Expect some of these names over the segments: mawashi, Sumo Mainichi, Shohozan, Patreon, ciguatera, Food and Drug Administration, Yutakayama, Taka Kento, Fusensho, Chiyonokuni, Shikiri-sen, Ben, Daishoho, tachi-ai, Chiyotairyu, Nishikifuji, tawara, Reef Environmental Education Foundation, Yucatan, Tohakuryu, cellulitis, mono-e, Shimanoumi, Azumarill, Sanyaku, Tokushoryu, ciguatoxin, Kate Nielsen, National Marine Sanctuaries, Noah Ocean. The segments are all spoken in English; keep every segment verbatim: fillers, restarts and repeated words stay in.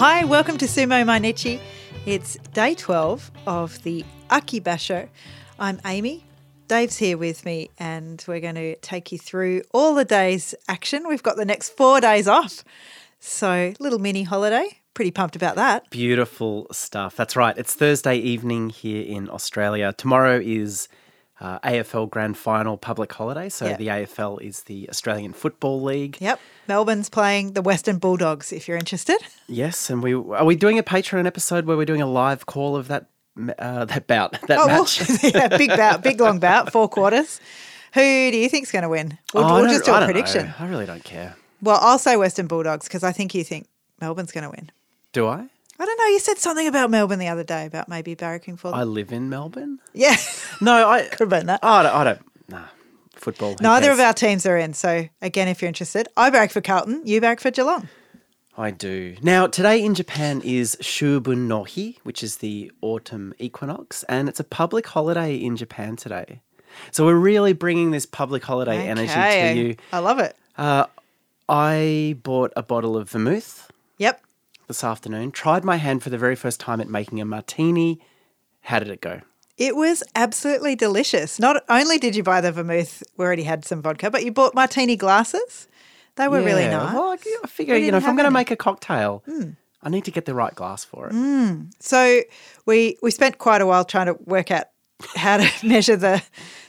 Hi, welcome to Sumo Mainichi. It's day twelve of the Akibasho. I'm Amy. Dave's here with me and we're going to take you through all the day's action. We've got the next four days off. So little mini holiday. Pretty pumped about that. Beautiful stuff. That's right. It's Thursday evening here in Australia. Tomorrow is uh, A F L Grand Final public holiday. So yep. The A F L is the Australian Football League. Yep. Melbourne's playing the Western Bulldogs, if you're interested. Yes. And we are we doing a Patreon episode where we're doing a live call of that uh, that bout, that oh, match? Well, yeah, big bout, big long bout, four quarters. Who do you think's going to win? We'll, oh, we'll just do a I prediction. Know. I really don't care. Well, I'll say Western Bulldogs because I think you think Melbourne's going to win. Do I? I don't know. You said something about Melbourne the other day about maybe barracking for them. I live in Melbourne? Yeah. No, I... Could have been that. I don't... I don't nah. Football. Neither of our teams are in. So, again, if you're interested, I barrack for Carlton. You barrack for Geelong. I do. Now, today in Japan is Shubun no Hi, which is the autumn equinox, and it's a public holiday in Japan today. So we're really bringing this public holiday okay. energy to you. I love it. Uh, I bought a bottle of vermouth. Yep. This afternoon, tried my hand for the very first time at making a martini. How did it go? It was absolutely delicious. Not only did you buy the vermouth, we already had some vodka, but you bought martini glasses. They were yeah. really nice. Well, I figure, we you know, if I'm going to make a cocktail, mm. I need to get the right glass for it. Mm. So we we spent quite a while trying to work out how to measure the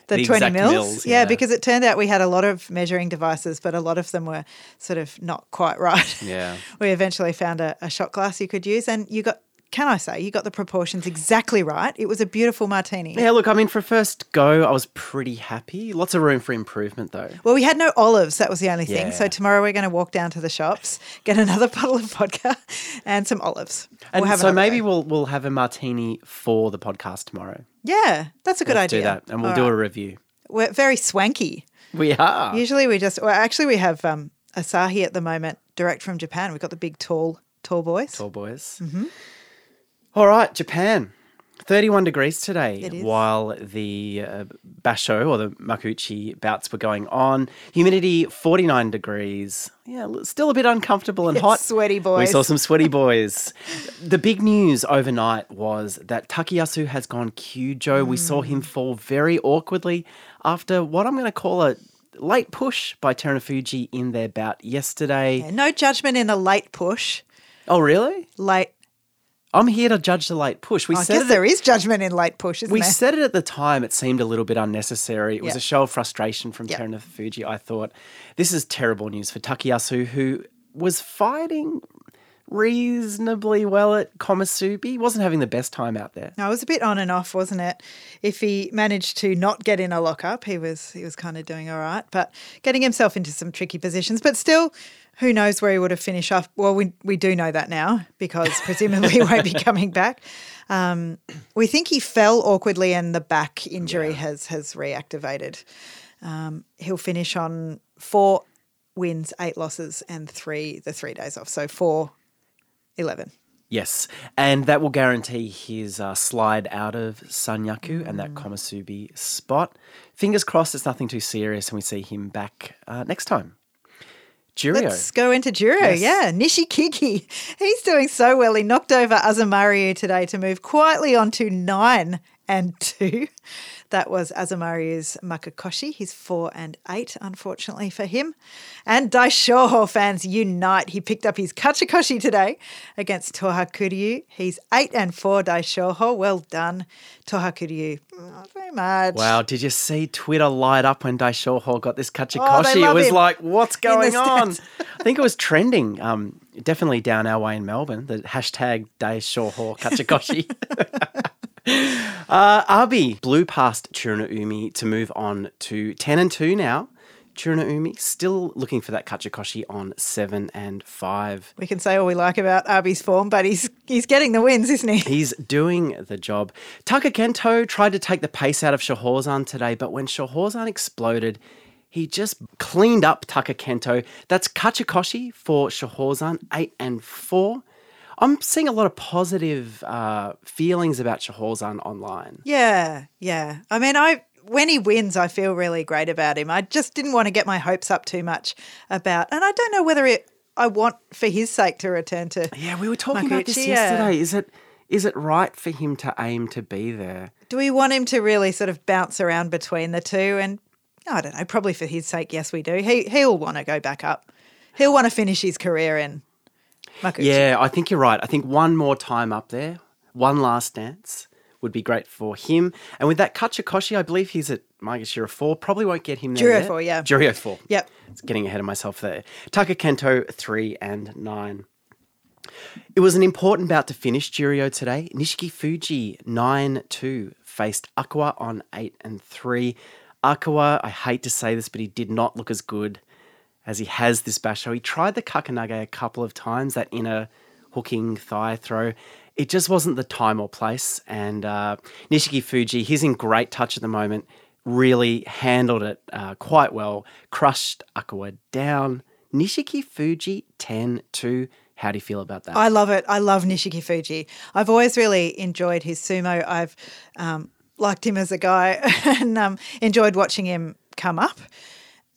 the, the twenty mils. mils yeah, yeah, because it turned out we had a lot of measuring devices, but a lot of them were sort of not quite right. Yeah. We eventually found a, a shot glass you could use and you got, can I say, you got the proportions exactly right. It was a beautiful martini. Yeah, look, I mean, for a first go, I was pretty happy. Lots of room for improvement though. Well, we had no olives. That was the only thing. Yeah. So tomorrow we're going to walk down to the shops, get another bottle of vodka and some olives. And we'll have so maybe go. we'll we'll have a martini for the podcast tomorrow. Yeah, that's a good Let's idea. Let's do that and we'll All do right. a review. We're very swanky. We are. Usually we just – well, actually we have um, Asahi at the moment direct from Japan. We've got the big tall, tall boys. Tall boys. Mm-hmm. All right, Japan, thirty-one degrees today while the uh, basho or the Makuuchi bouts were going on. Humidity, forty-nine degrees. Yeah, still a bit uncomfortable and hot. Sweaty boys. We saw some sweaty boys. The big news overnight was that Takayasu has gone Kyujo. Mm. We saw him fall very awkwardly after what I'm going to call a late push by Terunofuji in their bout yesterday. Yeah, no judgment in a late push. Oh, really? Late I'm here to judge the late push. We I said guess it, there is judgment in late push, isn't we there? We said it at the time. It seemed a little bit unnecessary. It yep. was a show of frustration from yep. Terunofuji, I thought. This is terrible news for Takayasu, who was fighting reasonably well at Komisubi. He wasn't having the best time out there. No, it was a bit on and off, wasn't it? If he managed to not get in a lockup, he was he was kind of doing all right, but getting himself into some tricky positions, but still... Who knows where he would have finished off? Well, we we do know that now because presumably he won't be coming back. Um, we think he fell awkwardly and the back injury yeah. has has reactivated. Um, he'll finish on four wins, eight losses and three the three days off. So four, eleven. Yes, and that will guarantee his uh, slide out of Sanyaku and that Komisubi spot. Fingers crossed it's nothing too serious and we see him back uh, next time. Jurio. Let's go into Jurio, yes. yeah. Nishikifuji, he's doing so well. He knocked over Azumarill today to move quietly on to nine and two. That was Azumarill's Makakoshi. He's four and eight, unfortunately for him. And Daishoho fans unite. He picked up his Kachikoshi today against Tohakuryu. He's eight and four, Daishoho. Well done, Tohakuryu. Not very much. Wow, did you see Twitter light up when Daishoho got this Kachikoshi? Oh, it was him. Like, what's going on? I think it was trending, um, definitely down our way in Melbourne, the hashtag Daishoho Kachikoshi. Uh, Abi blew past Tsurugisho to move on to ten and two now. Tsurugisho still looking for that Kachikoshi on seven and five. We can say all we like about Abi's form, but he's he's getting the wins, isn't he? He's doing the job. Taka Kento tried to take the pace out of Shohozan today, but when Shohozan exploded, he just cleaned up Taka Kento. That's Kachikoshi for Shohozan, eight and four. I'm seeing a lot of positive uh, feelings about Shohozan online. Yeah, yeah. I mean, I when he wins, I feel really great about him. I just didn't want to get my hopes up too much about, and I don't know whether it I want, for his sake, to return to Yeah, we were talking Makuuchi. about this yesterday. Is it is it right for him to aim to be there? Do we want him to really sort of bounce around between the two? And I don't know, probably for his sake, yes, we do. He, he'll want to go back up. He'll want to finish his career in Makuuchi. Yeah, I think you're right. I think one more time up there, one last dance would be great for him. And with that Kachikoshi, I believe he's at Maegashira four. Probably won't get him there. Jurio four, yeah. Jurio four. Yep. It's getting ahead of myself there. Taka Kento three and nine. It was an important bout to finish Jurio today. Nishikifuji nine two faced Akua on eight and three. Akua, I hate to say this, but he did not look as good as he has this basho. He tried the kakanage a couple of times, that inner hooking thigh throw. It just wasn't the time or place. And uh, Nishikifuji, he's in great touch at the moment, really handled it uh, quite well, crushed Akua down. Nishikifuji ten two. How do you feel about that? I love it. I love Nishikifuji. I've always really enjoyed his sumo. I've um, liked him as a guy and um, enjoyed watching him come up.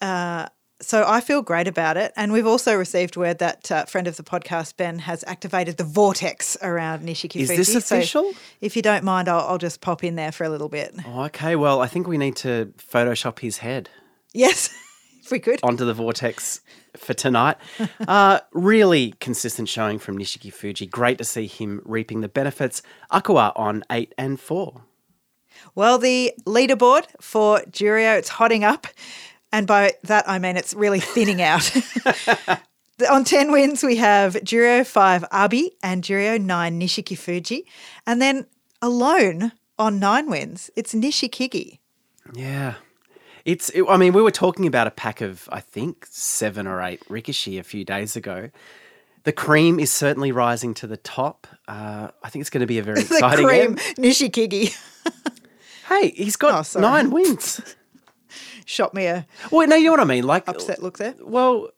Uh, so I feel great about it. And we've also received word that uh, friend of the podcast, Ben, has activated the vortex around Nishikifuji. Is this official? So if you don't mind, I'll, I'll just pop in there for a little bit. Oh, okay. Well, I think we need to Photoshop his head. Yes, if we could. Onto the vortex for tonight. uh, really consistent showing from Nishikifuji. Great to see him reaping the benefits. Akua on eight and four. Well, the leaderboard for Jurio, it's hotting up. And by that, I mean it's really thinning out. On ten wins, we have Jurio five Abi and Jurio nine Nishikifuji. And then alone on nine wins, it's Nishikigi. Yeah. it's. It, I mean, we were talking about a pack of, I think, seven or eight Rikishi a few days ago. The cream is certainly rising to the top. Uh, I think it's going to be a very exciting game. The cream, Nishikigi. Hey, he's got oh, nine wins. Shot me a well, no, you know what I mean, like upset look there. Well,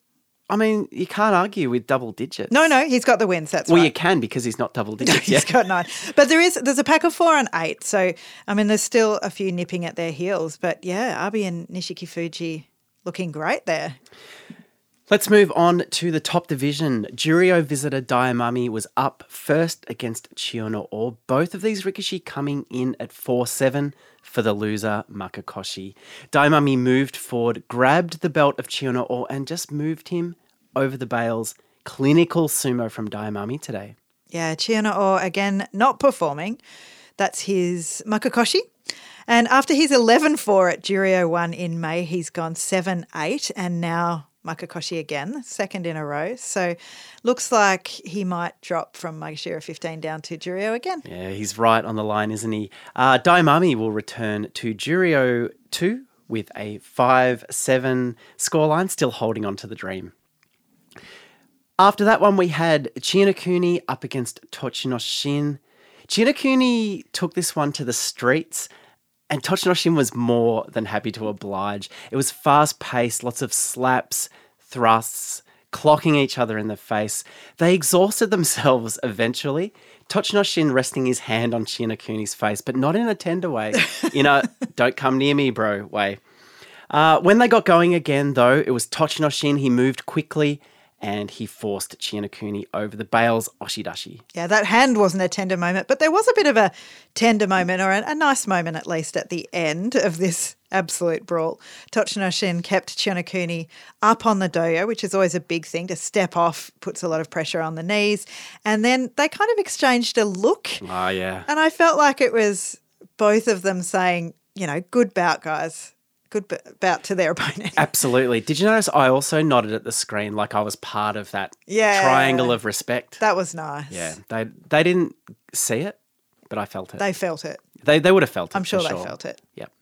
I mean, you can't argue with double digits. No, no, he's got the wins. That's well, right. Well, you can because he's not double digits. No, he's yet. got nine, but there is there's a pack of four and eight. So I mean, there's still a few nipping at their heels. But yeah, Abi and Nishikifuji looking great there. Let's move on to the top division. Jurio visitor Daimami was up first against Chiyono Or. Both of these Rikishi coming in at four seven for the loser, Makakoshi. Daimami moved forward, grabbed the belt of Chiyono Or and just moved him over the bales. Clinical sumo from Daimami today. Yeah, Chiyono Or again not performing. That's his Makakoshi. And after his eleven four at Jurio one in May, he's gone seven eight and now Makakoshi again, second in a row. So looks like he might drop from Maegashira fifteen down to Jurio again. Yeah, he's right on the line, isn't he? Uh, Daimami will return to Jurio two with a five seven scoreline, still holding on to the dream. After that one, we had Chinakuni up against Tochinoshin. Chinakuni took this one to the streets. And Tochinoshin was more than happy to oblige. It was fast-paced, lots of slaps, thrusts, clocking each other in the face. They exhausted themselves eventually. Tochinoshin resting his hand on Chinakuni's face, but not in a tender way, in a don't come near me, bro way. Uh, when they got going again, though, it was Tochinoshin. He moved quickly and he forced Chinakuni over the bales, oshidashi. Yeah, that hand wasn't a tender moment, but there was a bit of a tender moment or a, a nice moment at least at the end of this absolute brawl. Tochinoshin kept Chinakuni up on the doyo, which is always a big thing. To step off puts a lot of pressure on the knees. And then they kind of exchanged a look. Oh, yeah. And I felt like it was both of them saying, you know, good bout, guys. Good bout to their opponent. Absolutely. Did you notice I also nodded at the screen like I was part of that yeah, triangle of respect? That was nice. Yeah. They they didn't see it, but I felt it. They felt it. They they would have felt it. I'm sure they sure. felt it. Yep.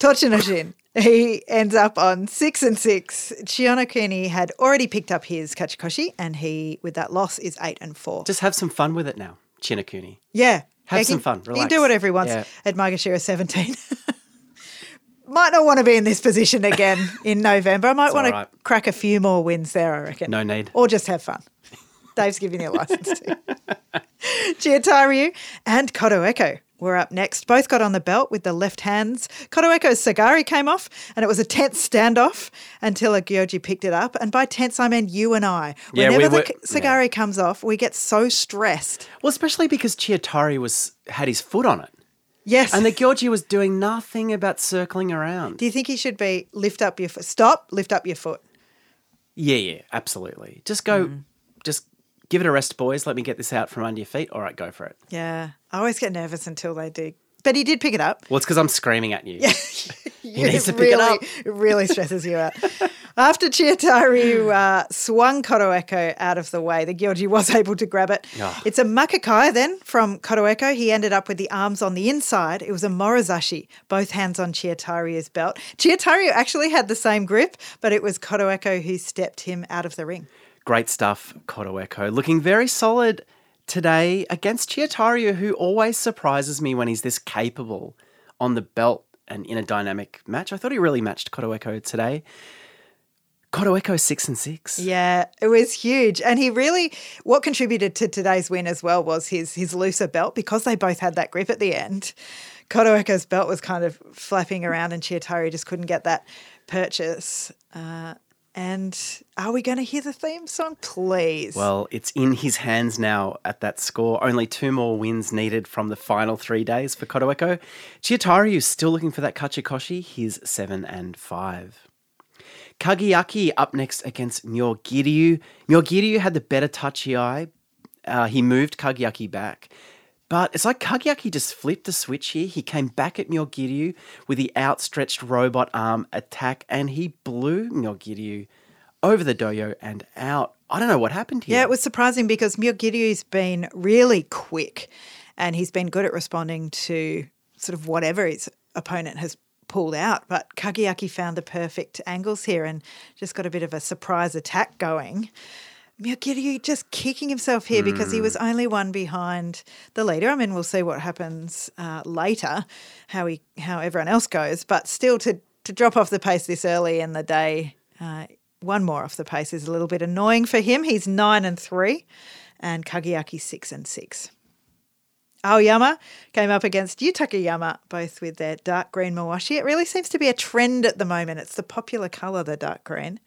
Tochinoshin. He ends up on six and six. Chiyonokuni had already picked up his Kachikoshi and he, with that loss, is eight and four. Just have some fun with it now, Chinakuni. Yeah. Have he some can, fun. Relax. You can do whatever he wants yeah. at Maegashira seventeen. Might not want to be in this position again in November. I might it's want to right. crack a few more wins there, I reckon. No need. Or just have fun. Dave's giving you a license too. Chiyotairyu and Kotoeko were up next. Both got on the belt with the left hands. Kotoeko's sagari came off and it was a tense standoff until a Gyoji picked it up. And by tense, I mean you and I. Yeah, Whenever we were, the sagari yeah. comes off, we get so stressed. Well, especially because Chiyotairyu was had his foot on it. Yes. And the Gyoji was doing nothing about circling around. Do you think he should be lift up your foot? Stop, lift up your foot. Yeah, yeah, absolutely. Just go, mm. just give it a rest, boys. Let me get this out from under your feet. All right, go for it. Yeah. I always get nervous until they do. But he did pick it up. Well, it's because I'm screaming at you. Yeah. He needs to pick really, it up. It really stresses you out. After Chiyotairyu uh, swung Kotoeko out of the way, the Gyoji was able to grab it. Oh. It's a makakai then from Kotoeko. He ended up with the arms on the inside. It was a morozashi, both hands on Chiyotaryu's belt. Chiyotairyu actually had the same grip, but it was Kotoeko who stepped him out of the ring. Great stuff, Kotoeko. Looking very solid today against Chiyotairyu, who always surprises me when he's this capable on the belt and in a dynamic match. I thought he really matched Kotoeko today. Kotoeko six and six. Yeah, it was huge. And he really, what contributed to today's win as well was his his looser belt, because they both had that grip at the end. Kotoeko's belt was kind of flapping around and Chiyotairyu just couldn't get that purchase. Uh, and are we going to hear the theme song, please? Well, it's in his hands now at that score. Only two more wins needed from the final three days for Kotoeko. Chiyotairyu is still looking for that Kachikoshi. He's seven and five. Kagayaki up next against Myogiryu. Myogiryu had the better touchy eye. Uh, he moved Kagayaki back. But it's like Kagayaki just flipped the switch here. He came back at Myogiryu with the outstretched robot arm attack and he blew Myogiryu over the doyo and out. I don't know what happened here. Yeah, it was surprising because Myogiryu's been really quick and he's been good at responding to sort of whatever his opponent has pulled out, but Kagayaki found the perfect angles here and just got a bit of a surprise attack going. Myogiryu just kicking himself here mm. because he was only one behind the leader. I mean, we'll see what happens uh, later, how he, how everyone else goes, but still to, to drop off the pace this early in the day, uh, one more off the pace is a little bit annoying for him. He's nine and three and Kagayaki six and six. Aoyama came up against Yutakayama, both with their dark green mawashi. It really seems to be a trend at the moment. It's the popular colour, the dark green.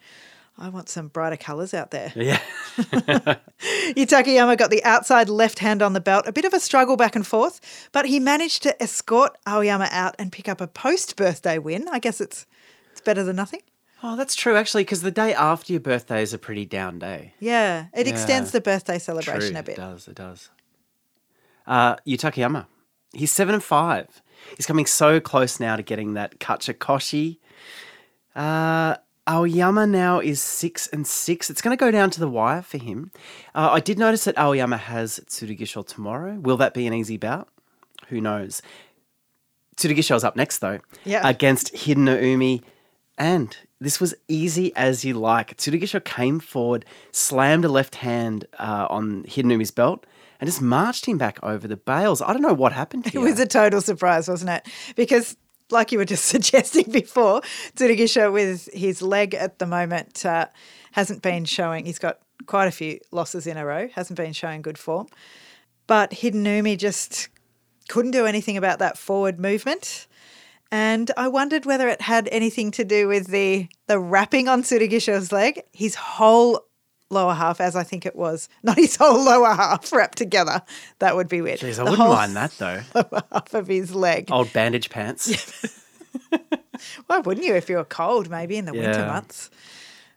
I want some brighter colours out there. Yeah. Yutakayama got the outside left hand on the belt, a bit of a struggle back and forth, but he managed to escort Aoyama out and pick up a post-birthday win. I guess it's it's better than nothing. Oh, that's true, actually, because the day after your birthday is a pretty down day. Yeah, it yeah. extends the birthday celebration true, a bit. It does, it does. Uh, Yutakayama, he's seven and five. He's coming so close now to getting that Kachikoshi. Uh, Aoyama now is six and six. It's going to go down to the wire for him. Uh, I did notice that Aoyama has Tsurugisho tomorrow. Will that be an easy bout? Who knows? Tsurugisho's up next though. Yeah. Against Hidenoumi, and this was easy as you like. Tsurugisho came forward, slammed a left hand uh, on Hidenoumi's belt, and just marched him back over the bales. I don't know what happened here. It was a total surprise, wasn't it? Because like you were just suggesting before, Tsurugisho with his leg at the moment uh, hasn't been showing. He's got quite a few losses in a row, hasn't been showing good form. But Hidenoumi just couldn't do anything about that forward movement. And I wondered whether it had anything to do with the, the wrapping on Tsurugisho's leg. His whole lower half, as I think it was, not his whole lower half wrapped together. That would be weird. Jeez, I wouldn't mind that though. Lower half of his leg. Old bandage pants. Why wouldn't you if you're cold maybe in the yeah. winter months?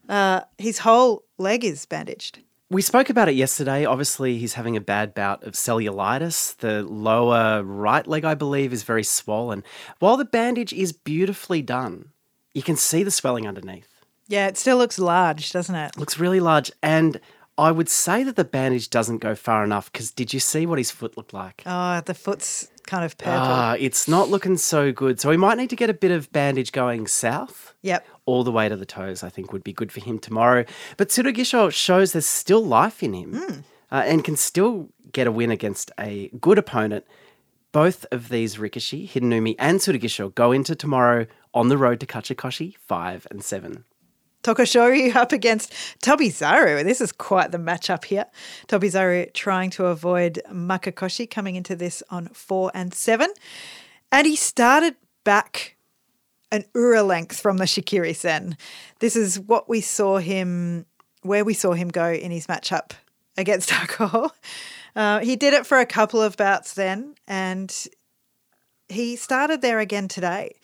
Uh, his whole leg is bandaged. We spoke about it yesterday. Obviously, he's having a bad bout of cellulitis. The lower right leg, I believe, is very swollen. While the bandage is beautifully done, you can see the swelling underneath. Yeah, it still looks large, doesn't it? Looks really large. And I would say that the bandage doesn't go far enough because did you see what his foot looked like? Oh, the foot's kind of purple. Ah, it's not looking so good. So we might need to get a bit of bandage going south. Yep. All the way to the toes, I think, would be good for him tomorrow. But Tsurugisho shows there's still life in him mm. uh, and can still get a win against a good opponent. Both of these, Rikishi, Hidenoumi and Tsurugisho, go into tomorrow on the road to Kachikoshi, five and seven. Tokushoryu up against Tobizaru. This is quite the matchup here. Tobizaru trying to avoid Makakoshi, coming into this on four and seven. And he started back an Ura length from the Shikiri-sen. This is what we saw him, where we saw him go in his matchup against Akua. Uh, he did it for a couple of bouts then, and he started there again today.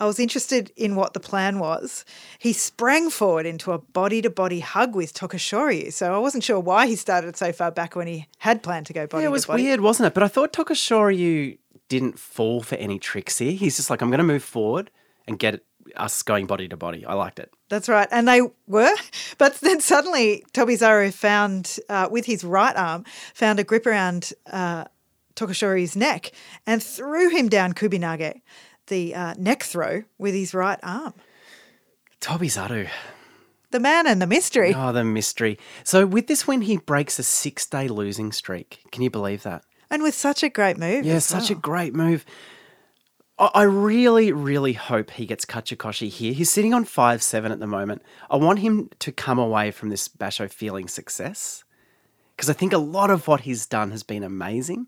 I was interested in what the plan was. He sprang forward into a body-to-body hug with Tokushoryu, so I wasn't sure why he started so far back when he had planned to go body-to-body. Yeah, it was body. Weird, wasn't it? But I thought Tokushoryu didn't fall for any tricks here. He's just like, I'm going to move forward and get us going body-to-body. I liked it. That's right, and they were. But then suddenly Tobizaru found, uh, with his right arm, found a grip around uh, Tokushoryu's neck and threw him down Kubinage, the uh, neck throw with his right arm. Tobizaru. The man and the mystery. Oh, the mystery. So with this win, he breaks a six-day losing streak. Can you believe that? And with such a great move. Yeah, such well. a great move. I really, really hope he gets Kachikoshi here. He's sitting on five seven at the moment. I want him to come away from this basho feeling success, because I think a lot of what he's done has been amazing.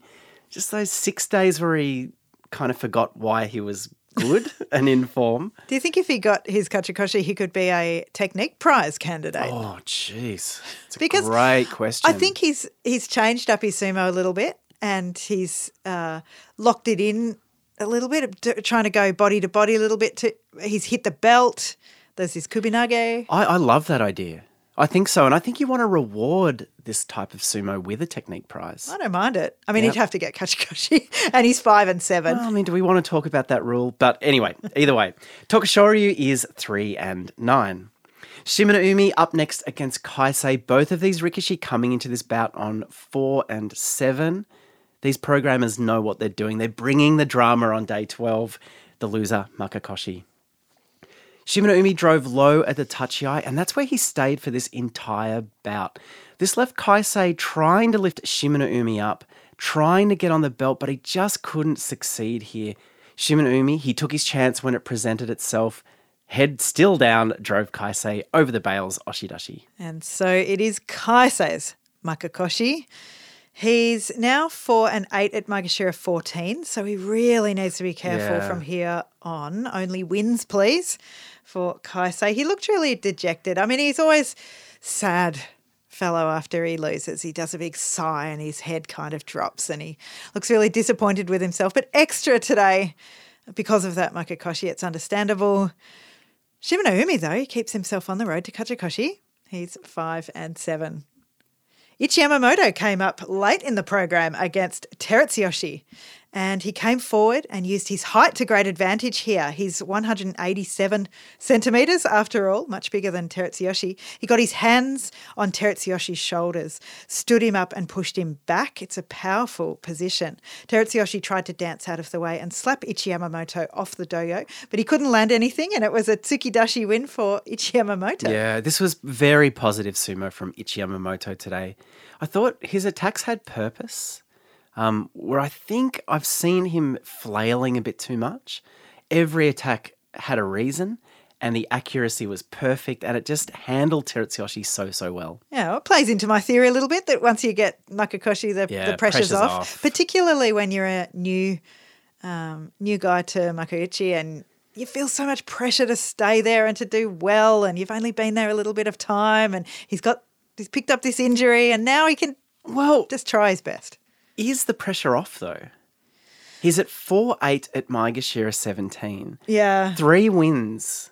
Just those six days where he kind of forgot why he was good and in form. Do you think if he got his Kachikoshi, he could be a technique prize candidate? Oh, jeez. It's a because great question. I think he's he's changed up his sumo a little bit, and he's uh, locked it in a little bit, trying to go body to body a little bit. To, he's hit the belt. There's his Kubinage. I, I love that idea. I think so. And I think you want to reward this type of sumo with a technique prize. I don't mind it. I mean, yep. He'd have to get Kachikoshi, and he's five and seven. Well, I mean, do we want to talk about that rule? But anyway, either way, Tokushoryu is three and nine. Shimanoumi up next against Kaisei. Both of these Rikishi coming into this bout on four and seven. These programmers know what they're doing. They're bringing the drama on day twelve. The loser, Makakoshi. Shimanoumi drove low at the tachi-ai, and that's where he stayed for this entire bout. This left Kaisei trying to lift Shimanoumi up, trying to get on the belt, but he just couldn't succeed here. Shimanoumi, he took his chance when it presented itself. Head still down, drove Kaisei over the bales, oshidashi. And so it is Kaisei's Makakoshi. He's now four and eight at Maegashira fourteen, so he really needs to be careful yeah. from here on. Only wins, please, for Kaisei. He looked really dejected. I mean, he's always sad fellow after he loses. He does a big sigh and his head kind of drops, and he looks really disappointed with himself, but extra today because of that Makakoshi. It's understandable. Shimanoumi, though, he keeps himself on the road to Kachikoshi. He's five and seven. Ichiyamamoto came up late in the program against Teretsuyoshi, and he came forward and used his height to great advantage here. He's one hundred eighty-seven centimetres, after all, much bigger than Teretsuyoshi. He got his hands on Terutsuyoshi's shoulders, stood him up and pushed him back. It's a powerful position. Teretsuyoshi tried to dance out of the way and slap Ichiyamamoto off the doyo, but he couldn't land anything, and it was a tsukidashi win for Ichiyamamoto. Yeah, this was very positive sumo from Ichiyamamoto today. I thought his attacks had purpose. Um, where I think I've seen him flailing a bit too much. Every attack had a reason, and the accuracy was perfect, and it just handled Teretsuyoshi so, so well. Yeah, well, it plays into my theory a little bit that once you get Makakoshi, the, yeah, the pressure's, pressure's off, off, particularly when you're a new um, new guy to Makuuchi and you feel so much pressure to stay there and to do well, and you've only been there a little bit of time, and he's got he's picked up this injury, and now he can well just try his best. Is the pressure off, though? He's at four eight at Maegashira seventeen. Yeah. Three wins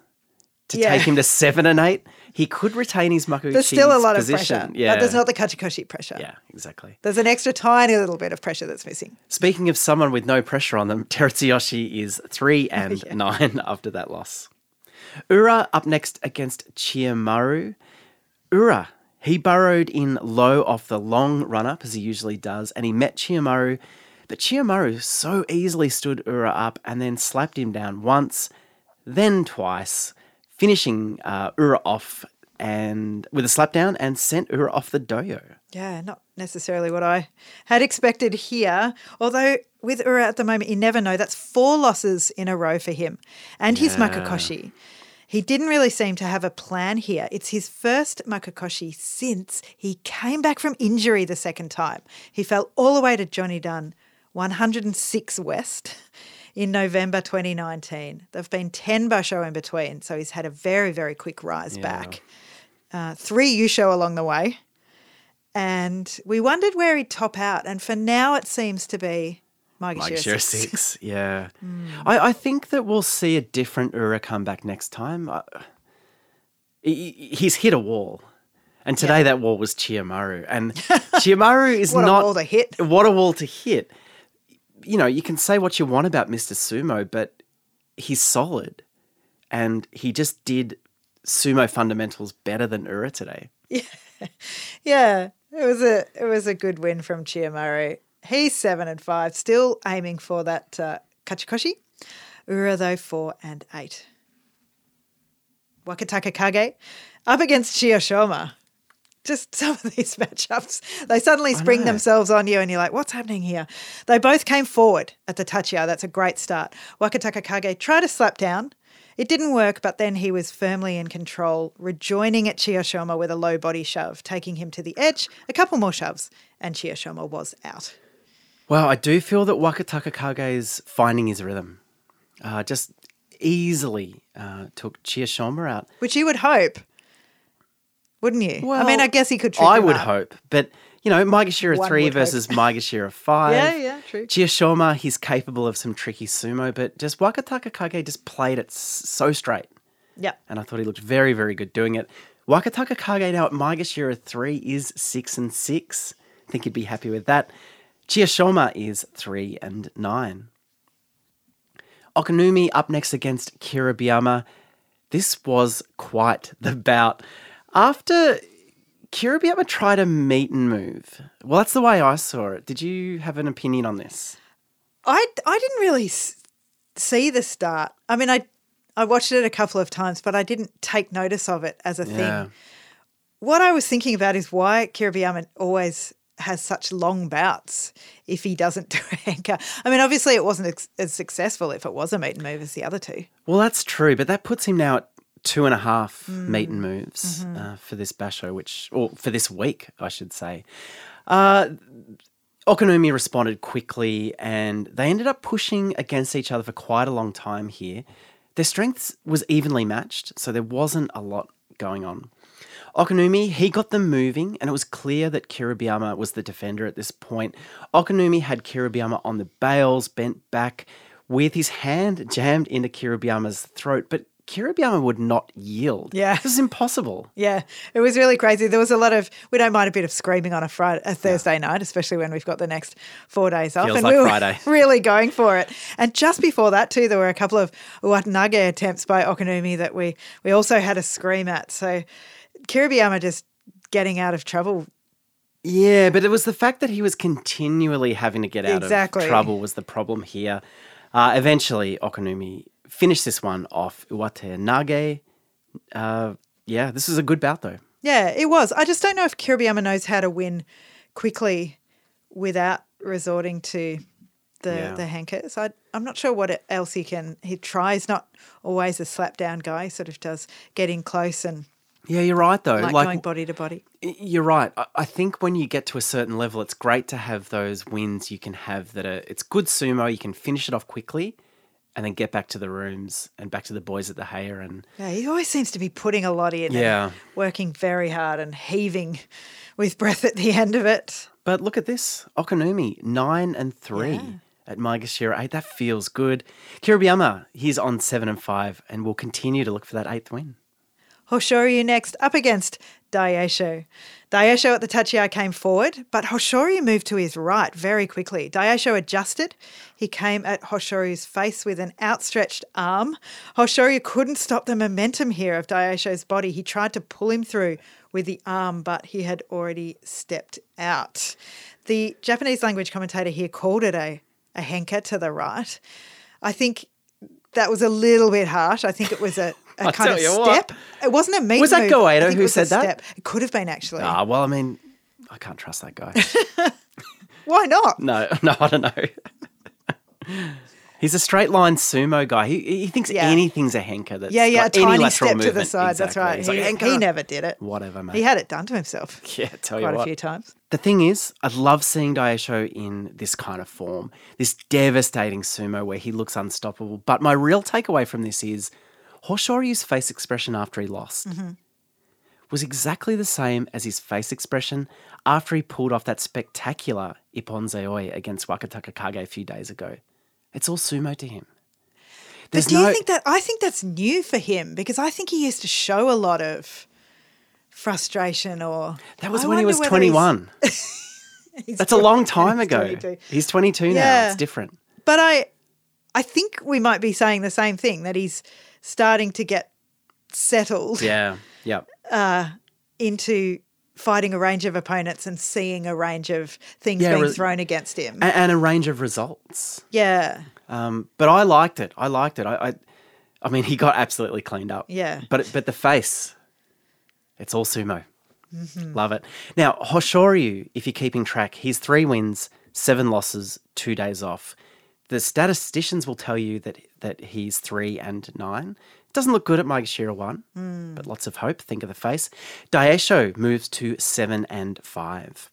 to yeah. take him to seven and eight. He could retain his Makuuchi position. There's still a lot position. of pressure. Yeah. But there's not the Kachikoshi pressure. Yeah, exactly. There's an extra tiny little bit of pressure that's missing. Speaking of someone with no pressure on them, Teretsuyoshi is three and yeah. nine after that loss. Ura up next against Chiyomaru. Ura. He burrowed in low off the long run-up, as he usually does, and he met Chiyomaru. But Chiyomaru so easily stood Ura up and then slapped him down once, then twice, finishing uh, Ura off and with a slap down and sent Ura off the doyo. Yeah, not necessarily what I had expected here, although with Ura at the moment, you never know. That's four losses in a row for him and his yeah. Makakoshi. He didn't really seem to have a plan here. It's his first Makakoshi since he came back from injury the second time. He fell all the way to Johnny Dunn, one hundred six West, in November twenty nineteen. There have been ten basho in between, so he's had a very, very quick rise yeah. back. Uh, three yusho along the way. And we wondered where he'd top out, and for now it seems to be Maegashira six. Yeah. Mm. I, I think that we'll see a different Ura come back next time. I, he, he's hit a wall. And today yeah. that wall was Chiyomaru. And Chiyomaru is what not... What a wall to hit. What a wall to hit. You know, you can say what you want about Mister Sumo, but he's solid. And he just did sumo fundamentals better than Ura today. Yeah. Yeah. It was a it was a good win from Chiyomaru. He's seven and five, still aiming for that uh, Kachikoshi. Ura, though, four and eight. Wakataka Kage up against Chiyoshoma. Just some of these matchups, they suddenly spring themselves on you and you're like, what's happening here? They both came forward at the tachiya. That's a great start. Wakataka Kage tried to slap down. It didn't work, but then he was firmly in control, rejoining at Chiyoshoma with a low body shove, taking him to the edge, a couple more shoves, and Chiyoshoma was out. Well, I do feel that Wakataka Kage is finding his rhythm. Uh, just easily uh, took Chiyoshoma out. Which you would hope, wouldn't you? Well, I mean, I guess he could trip I him would up. hope, but, you know, Maegashira One three versus Maegashira five. Yeah, yeah, true. Chiyoshoma, he's capable of some tricky sumo, but just Wakataka Kage just played it so straight. Yeah. And I thought he looked very, very good doing it. Wakataka Kage now at Maegashira three is six and six. I think he'd be happy with that. Chiyoshoma is three and nine. Okanumi up next against Kiribayama. This was quite the bout. After Kiribayama tried a meet and move. Well, that's the way I saw it. Did you have an opinion on this? I, I didn't really s- see the start. I mean, I I watched it a couple of times, but I didn't take notice of it as a yeah. thing. What I was thinking about is why Kiribayama always has such long bouts if he doesn't do anchor. I mean, obviously it wasn't ex- as successful if it was a meet and move as the other two. Well, that's true, but that puts him now at two and a half mm. meet and moves mm-hmm. uh, for this basho, which, or for this week, I should say. Uh, Okanumi responded quickly and they ended up pushing against each other for quite a long time here. Their strengths was evenly matched, so there wasn't a lot going on. Okanumi, he got them moving, and it was clear that Kiribayama was the defender at this point. Okanumi had Kiribayama on the bales, bent back, with his hand jammed into Kiribayama's throat, but Kiribayama would not yield. Yeah. This is impossible. Yeah, it was really crazy. There was a lot of, we don't mind a bit of screaming on a Friday, a Thursday yeah. night, especially when we've got the next four days off. Feels and like we were Friday. Really going for it. And just before that too, there were a couple of watanage attempts by Okanumi that we, we also had a scream at. So Kiribayama just getting out of trouble. Yeah, but it was the fact that he was continually having to get out exactly. of trouble was the problem here. Uh, eventually, Okanumi finished this one off Uwate Nage. Uh, yeah, this is a good bout though. Yeah, it was. I just don't know if Kiribayama knows how to win quickly without resorting to the yeah. the hankers. I, I'm not sure what else he can. He tries, not always a slap down guy, sort of does get in close and... Yeah, you're right, though. Like, like going body to body. You're right. I, I think when you get to a certain level, it's great to have those wins you can have that are, it's good sumo, you can finish it off quickly and then get back to the rooms and back to the boys at the hair. And yeah, he always seems to be putting a lot in yeah. and working very hard and heaving with breath at the end of it. But look at this. Okanumi, nine and three yeah. at Maegashira eight. That feels good. Kiribayama, he's on seven and five and will continue to look for that eighth win. Hoshoryu next, up against Daishoho. Daishoho at the tachiya came forward, but Hoshoryu moved to his right very quickly. Daishoho adjusted. He came at Hoshoryu's face with an outstretched arm. Hoshoryu couldn't stop the momentum here of Daishoho's body. He tried to pull him through with the arm, but he had already stepped out. The Japanese language commentator here called it a, a henker to the right. I think that was a little bit harsh. I think it was a... A I'll kind tell of you step. What. It wasn't a meet. Was that Goedo who said that? It could have been actually. Ah, well, I mean, I can't trust that guy. Why not? No, no, I don't know. He's a straight line sumo guy. He he thinks yeah. anything's a henker. That's yeah, yeah, a tiny step movement. to the side. Exactly. That's right. He's he, like, he never did it. Whatever, mate. He had it done to himself. Yeah, tell you what. Quite a few times. The thing is, I love seeing Daisho in this kind of form, this devastating sumo where he looks unstoppable. But my real takeaway from this is Hoshoryu's face expression after he lost mm-hmm. was exactly the same as his face expression after he pulled off that spectacular Ippon Zaioi against Wakataka Kage a few days ago. It's all sumo to him. There's but do no... you think that – I think that's new for him because I think he used to show a lot of frustration or – That was I when he was twenty-one. He's... he's that's twenty-two. A long time ago. twenty-two. He's twenty-two yeah. now. It's different. But I I think we might be saying the same thing, that he's starting to get settled. Yeah, yeah. Uh, into – fighting a range of opponents and seeing a range of things yeah, being thrown against him. And, and a range of results. Yeah. Um, but I liked it. I liked it. I, I I mean, he got absolutely cleaned up. Yeah. But but the face, it's all sumo. Mm-hmm. Love it. Now, Hoshoryu, if you're keeping track, he's three wins, seven losses, two days off. The statisticians will tell you that that he's three and nine. Doesn't look good at Maegashira one, mm. but lots of hope. Think of the face. Daisho moves to seven and five.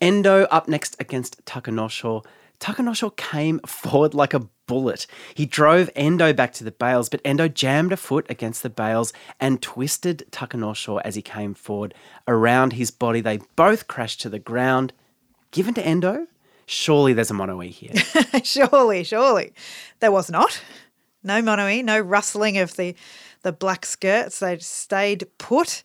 Endo up next against Takanosho. Takanosho came forward like a bullet. He drove Endo back to the bales, but Endo jammed a foot against the bales and twisted Takanosho as he came forward. Around his body, they both crashed to the ground. Given to Endo? Surely there's a mono-e here. surely, surely. There was not. No mono-e, no rustling of the, the black skirts. They stayed put.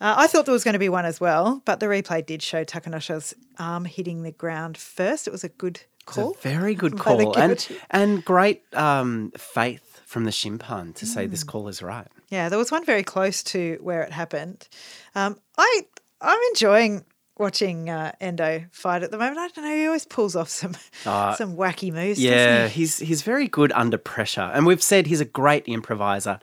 Uh, I thought there was going to be one as well, but the replay did show Takanosho's arm hitting the ground first. It was a good call. It's a very good call. And, and great um, faith from the Shimpan to mm. say this call is right. Yeah, there was one very close to where it happened. Um, I, I'm enjoying watching uh, Endo fight at the moment. I don't know, he always pulls off some uh, some wacky moves, yeah, doesn't he? he's he's very good under pressure. And we've said he's a great improviser,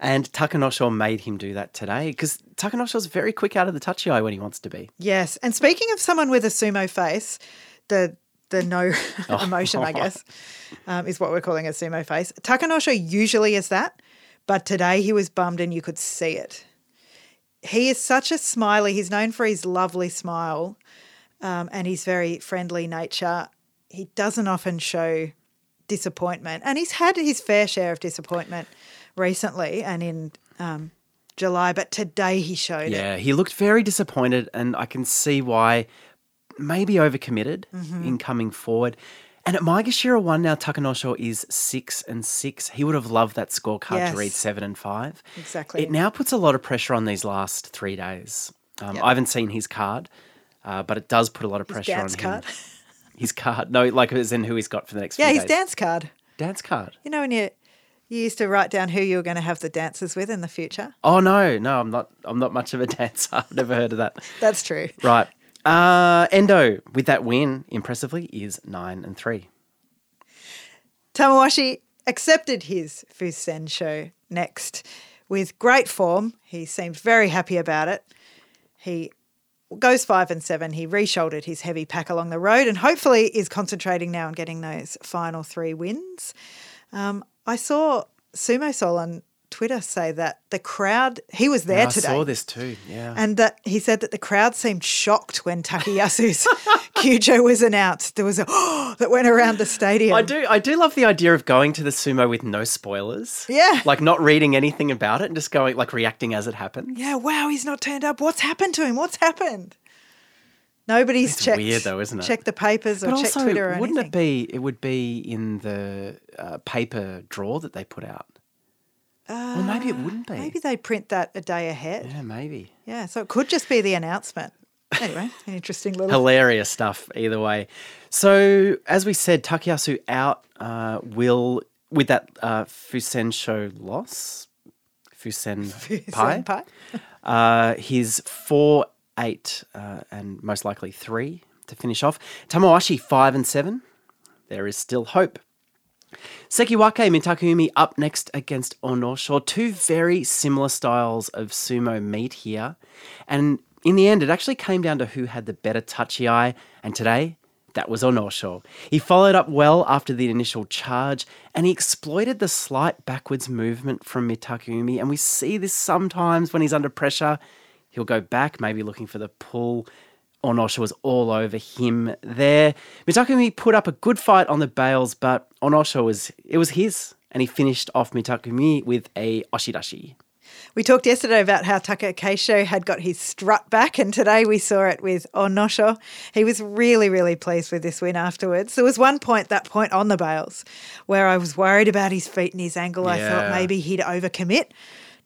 and Takanosho made him do that today because Takanosho's very quick out of the touchy-eye when he wants to be. Yes, and speaking of someone with a sumo face, the the no oh. emotion, I guess, um, is what we're calling a sumo face. Takanosho usually is that, but today he was bummed and you could see it. He is such a smiley. He's known for his lovely smile um, and his very friendly nature. He doesn't often show disappointment, and he's had his fair share of disappointment recently and in um, July, but today he showed yeah, it. Yeah, he looked very disappointed, and I can see why, maybe overcommitted mm-hmm. in coming forward. And at Maegashira one now, Takanosho is six and six. He would have loved that scorecard yes. to read seven and five. Exactly. It now puts a lot of pressure on these last three days. Um, yep. I haven't seen his card, uh, but it does put a lot of pressure on him. His dance card? His card. No, like as in who he's got for the next yeah, few days. Yeah, his dance card. Dance card. You know when you you used to write down who you were going to have the dances with in the future? Oh, no, no, I'm not, I'm not much of a dancer. I've never heard of that. That's true. Right. Uh, Endo, with that win, impressively, is nine and three. Tamawashi accepted his Fusensho next with great form. He seemed very happy about it. He goes five and seven. He re-shouldered his heavy pack along the road and hopefully is concentrating now on getting those final three wins. Um, I saw Sumo Sol on Twitter say that the crowd – he was there yeah, I today. I saw this too, yeah. And that he said that the crowd seemed shocked when Takayasu's Kyujo was announced. There was a oh, that went around the stadium. I do I do love the idea of going to the sumo with no spoilers. Yeah. Like not reading anything about it and just going like reacting as it happened. Yeah, wow, he's not turned up. What's happened to him? What's happened? Nobody's it's checked. Weird though, isn't it? Checked the papers or checked Twitter or anything. Wouldn't it be – it would be in the uh, paper draw that they put out. Uh, well, maybe it wouldn't be. Maybe they print that a day ahead. Yeah, maybe. Yeah, so it could just be the announcement. Anyway, an interesting little... Hilarious stuff either way. So as we said, Takayasu out uh, will, with that uh, Fusensho loss, Fusen Pai, Fusen uh, his four eight uh, and most likely three to finish off. Tamawashi five and seven. There is still hope. Sekiwake Mitakumi up next against Onosho. Two very similar styles of sumo meet here. And in the end, it actually came down to who had the better touchy eye. And today, That was on Osho. He followed up well after the initial charge, and he exploited the slight backwards movement from Mitakuumi, and we see this sometimes when he's under pressure. He'll go back, maybe looking for the pull. Onosha was all over him there. Mitakuumi put up a good fight on the bales, but Onosha was, it was his, and he finished off Mitakuumi with a oshidashi. We talked yesterday about how Taka Keisho had got his strut back, and today we saw it with Onosho. He was really, really pleased with this win afterwards. There was one point, that point on the bales, where I was worried about his feet and his angle. Yeah. I thought maybe he'd overcommit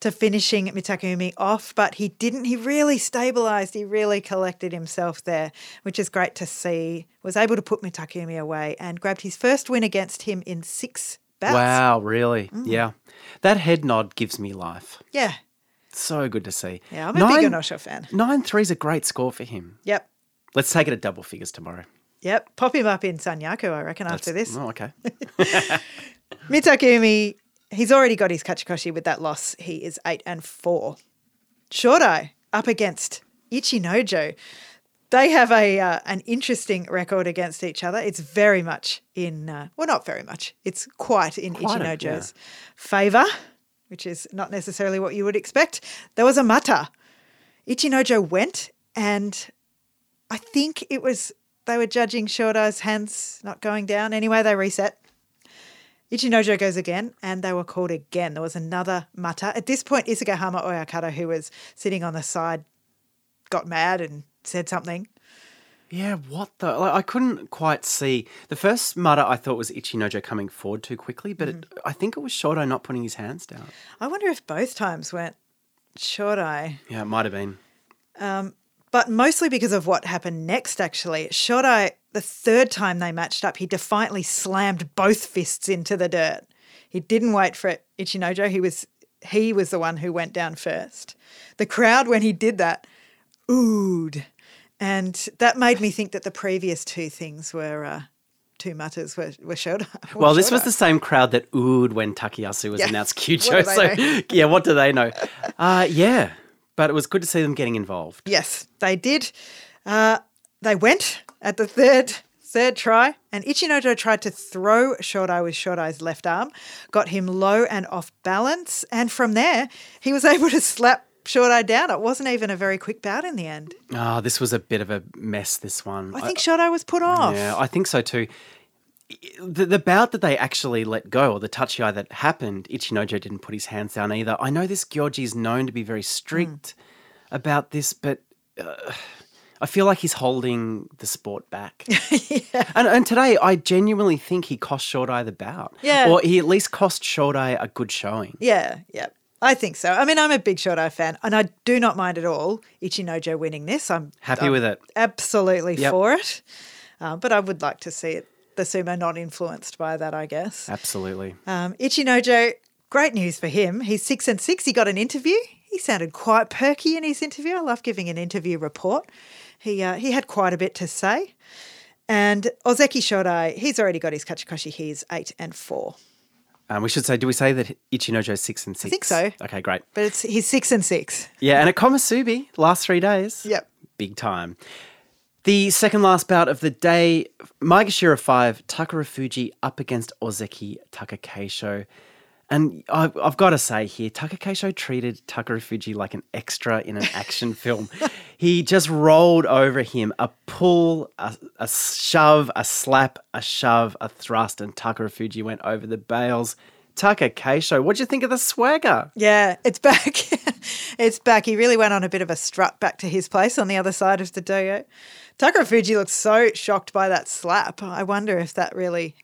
to finishing Mitakuumi off, but he didn't. He really stabilised. He really collected himself there, which is great to see. Was able to put Mitakuumi away and grabbed his first win against him in six bouts. Wow, really? Mm. Yeah. That head nod gives me life. Yeah. So good to see. Yeah, I'm a nine, big Onosho fan. nine three is a great score for him. Yep. Let's take it at double figures tomorrow. Yep. Pop him up in Sanyaku, I reckon, That's, after this. Oh, okay. Mitakuumi, he's already got his Kachikoshi with that loss. He is eight and four. Shodai up against Ichinojo. They have a uh, an interesting record against each other. It's very much in, uh, well, not very much. It's quite in quite Ichinojo's a, yeah. favour, which is not necessarily what you would expect. There was a mata. Ichinojo went, and I think it was they were judging Shodai's hands not going down. Anyway, they reset. Ichinojo goes again, and they were called again. There was another mata. At this point, Isagahama Oyakata, who was sitting on the side, got mad and said something. Yeah, what the? Like, I couldn't quite see. The first mutter I thought was Ichinojo coming forward too quickly, but mm. it, I think it was Shodai not putting his hands down. I wonder if both times went Shodai. Yeah, it might have been. Um, but mostly because of what happened next, actually. Shodai, the third time they matched up, he defiantly slammed both fists into the dirt. He didn't wait for it, Ichinojo. He was, he was the one who went down first. The crowd, when he did that, oohed. And that made me think that the previous two things were, uh, two mutters were, were Shodai. Well, this Shodai. was the same crowd that oohed when Takayasu was yeah. announced Kyujo. So, yeah, what do they know? uh, yeah, but it was good to see them getting involved. Yes, they did. Uh, they went at the third third try, and Ichinojo tried to throw Shodai with Shodai's left arm, got him low and off balance, and from there he was able to slap Shodai down. It wasn't even a very quick bout in the end. Ah, oh, this was a bit of a mess, this one. I think Shodai was put off. Yeah, I think so too. The, the bout that they actually let go, or the touchy-eye that happened, Ichinojo didn't put his hands down either. I know this Gyoji is known to be very strict mm. about this, but uh, I feel like he's holding the sport back. yeah. and, and today I genuinely think he cost Shodai the bout. Yeah. Or he at least cost Shodai a good showing. Yeah, yeah. I think so. I mean, I'm a big Shodai fan, and I do not mind at all Ichinojo winning this. I'm happy I'm with it. Absolutely yep. for it. Um, but I would like to see it, the sumo not influenced by that, I guess. Absolutely. Um, Ichinojo, great news for him. He's six and six. He got an interview. He sounded quite perky in his interview. I love giving an interview report. He uh, he had quite a bit to say. And Ozeki Shodai, he's already got his Kachikoshi. He's eight and four. Um, we should say, do we say that Ichinojo's six and six? I think so. Okay, great. But it's he's six and six. Yeah, and a Komasubi, last three days. Yep. Big time. The second last bout of the day, Maegashira five, Terunofuji up against Ozeki Takakeisho. And I've, I've got to say here, Takakeisho treated Terunofuji like an extra in an action film. He just rolled over him, a pull, a, a shove, a slap, a shove, a thrust, and Terunofuji went over the bales. Taka Keisho, what do you think of the swagger? Yeah, it's back. it's back. He really went on a bit of a strut back to his place on the other side of the dojo. Terunofuji looked so shocked by that slap. I wonder if that really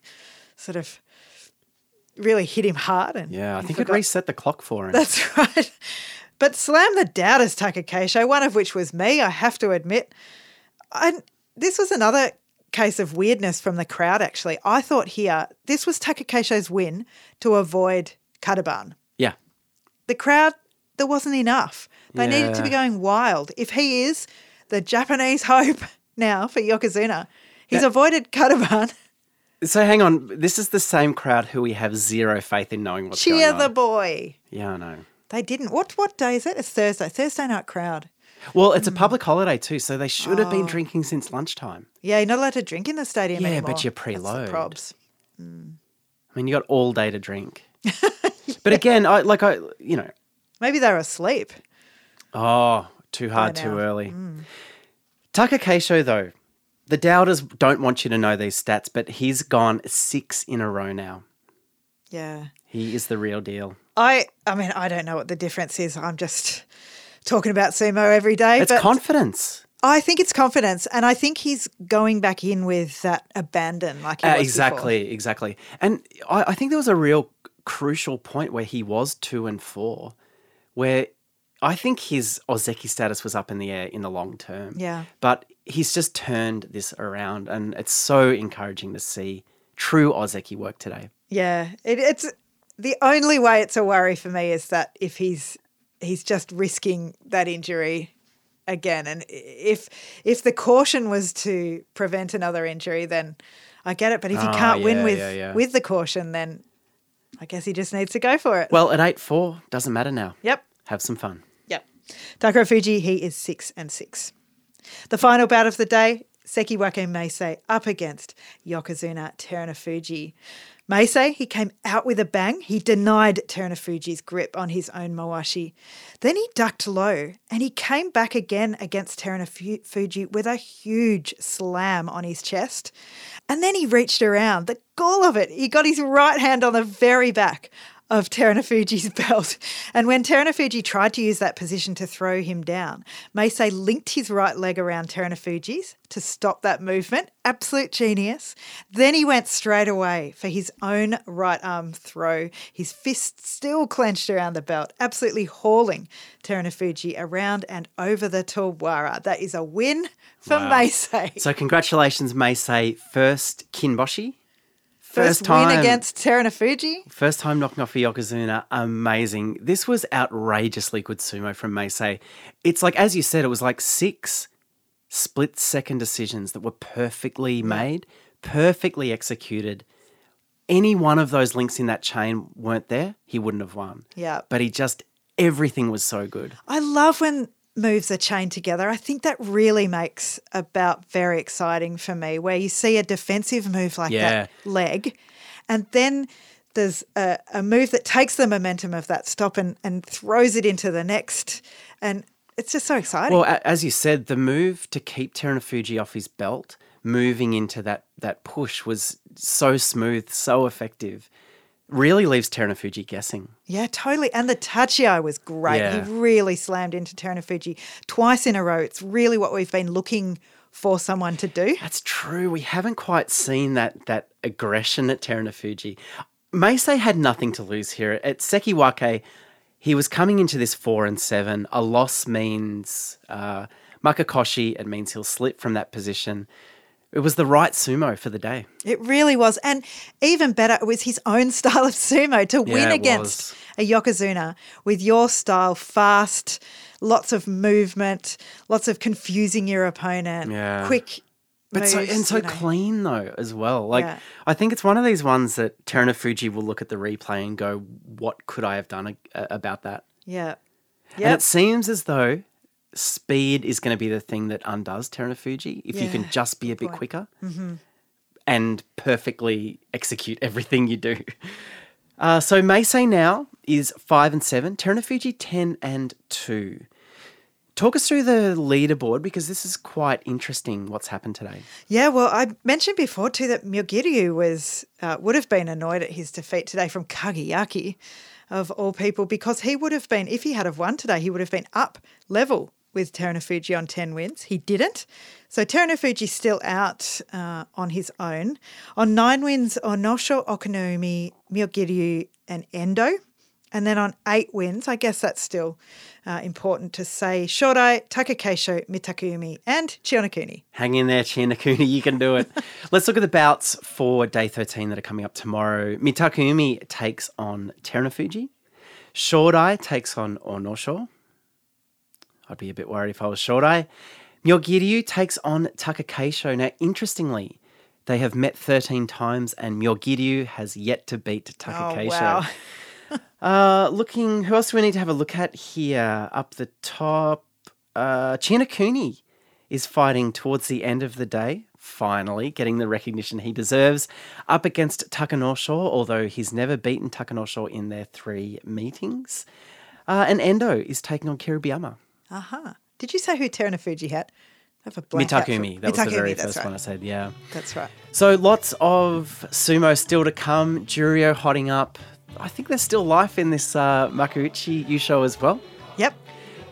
sort of really hit him hard. And yeah, I think forgot. It reset the clock for him. That's right. But slam the doubters, Taka Keisho, one of which was me, I have to admit. I, this was another case of weirdness from the crowd, actually. I thought here this was Taka Keisho's win to avoid Kataban. Yeah. The crowd, there wasn't enough. They yeah. needed to be going wild. If he is the Japanese hope now for Yokozuna, he's that- avoided Kataban. So hang on, this is the same crowd who we have zero faith in knowing what's Cheer going on. Cheer the boy. Yeah, I know. They didn't. What what day is it? It's Thursday. Thursday night crowd. Well, it's a public holiday too, so they should oh. have been drinking since lunchtime. Yeah, you're not allowed to drink in the stadium yeah, anymore. Yeah, but you're preload. Probs. Mm. I mean, you got all day to drink. yeah. But again, I like I, you know, maybe they're asleep. Oh, too hard, too early. Mm. Taka Keisho though, the doubters don't want you to know these stats, but he's gone six in a row now. Yeah. He is the real deal. I I mean, I don't know what the difference is. I'm just talking about sumo every day. It's but confidence. I think it's confidence, and I think he's going back in with that abandon like he uh, was Exactly, before. exactly. And I, I think there was a real crucial point where he was two and four where I think his Ozeki status was up in the air in the long term. Yeah. But he's just turned this around, and it's so encouraging to see true Ozeki work today. Yeah, it, it's the only way it's a worry for me is that if he's he's just risking that injury again, and if if the caution was to prevent another injury, then I get it. But if he oh, can't yeah, win with yeah, yeah. with the caution, then I guess he just needs to go for it. Well, at eight four, doesn't matter now. Yep. Have some fun. Yep. Takefuji, he is six and six. The final bout of the day, Sekiwake Meisei up against Yokozuna Terunofuji. Meisei, he came out with a bang. He denied Terunofuji's grip on his own mawashi. Then he ducked low and he came back again against Terunofuji with a huge slam on his chest. And then he reached around. The gall of it, he got his right hand on the very back of Terunofuji's belt. And when Terunofuji tried to use that position to throw him down, Meisei linked his right leg around Terunofuji's to stop that movement. Absolute genius. Then he went straight away for his own right arm throw, his fist still clenched around the belt, absolutely hauling Terunofuji around and over the Tawara. That is a win for wow. Meisei. So congratulations, Meisei. First Kinboshi. First, First time, win against Terunofuji. First time knocking off a Yokozuna. Amazing. This was outrageously good sumo from Meisei. It's like, as you said, it was like six split-second decisions that were perfectly made, perfectly executed. Any one of those links in that chain weren't there, he wouldn't have won. Yeah. But he just, everything was so good. I love when moves are chained together. I think that really makes a bout very exciting for me, where you see a defensive move like yeah. that leg, and then there's a, a move that takes the momentum of that stop and, and throws it into the next, and it's just so exciting. Well, as you said, the move to keep Terunofuji off his belt, moving into that that push was so smooth, so effective. Really leaves Terunofuji guessing. Yeah, totally. And the Tachi-Eye was great. Yeah. He really slammed into Terunofuji twice in a row. It's really what we've been looking for someone to do. That's true. We haven't quite seen that that aggression at Terunofuji. Meisei had nothing to lose here. At Sekiwake, he was coming into this four and seven. A loss means uh, Makakoshi. It means he'll slip from that position. It was the right sumo for the day. It really was. And even better, it was his own style of sumo to yeah, win against was. a Yokozuna with your style, fast, lots of movement, lots of confusing your opponent, yeah. quick but moves, so And so you know. clean though as well. Like yeah. I think it's one of these ones that Terunofuji will look at the replay and go, what could I have done about that? Yeah. Yep. And it seems as though speed is going to be the thing that undoes Terunofuji if yeah, you can just be a bit point. quicker mm-hmm. and perfectly execute everything you do. Uh, so Meisei now is five and seven, Terunofuji ten and two. Talk us through the leaderboard because this is quite interesting what's happened today. Yeah, well, I mentioned before too that Myogiryu was uh, would have been annoyed at his defeat today from Kagayaki of all people because he would have been, if he had have won today, he would have been up level with Terunofuji on ten wins. He didn't. So Terunofuji's still out uh, on his own. On nine wins, Onosho, Okonomi, Myogiryu and Endo. And then on eight wins, I guess that's still uh, important to say, Shorai, Taka Keisho, Mitakumi and Chinakuni. Hang in there, Chinakuni. You can do it. Let's look at the bouts for day thirteen that are coming up tomorrow. Mitakumi takes on Terunofuji. Shorai takes on Onosho. I'd be a bit worried if I was Shorai. Myogiryu takes on Taka Keisho. Now, interestingly, they have met thirteen times and Myogiryu has yet to beat Taka Keisho. Oh, wow. Uh, looking, who else do we need to have a look at here? Up the top, uh, Chinakuni is fighting towards the end of the day, finally getting the recognition he deserves, up against Takanosho, although he's never beaten Takanosho in their three meetings. Uh, and Endo is taking on Kiribiyama. Aha. Uh-huh. Did you say who Terunofuji had? I have a blank Mitakumi. From... That Mitakumi, was the very first right. one I said, yeah. That's right. So lots of sumo still to come. Jurio hotting up. I think there's still life in this uh, Makuuchi Yusho as well. Yep.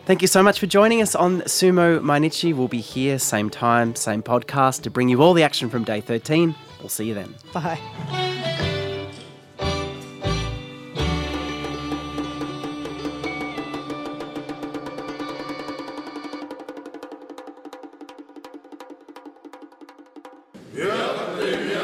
Thank you so much for joining us on Sumo Mainichi. We'll be here, same time, same podcast, to bring you all the action from day thirteen. We'll see you then. Bye. Yeah.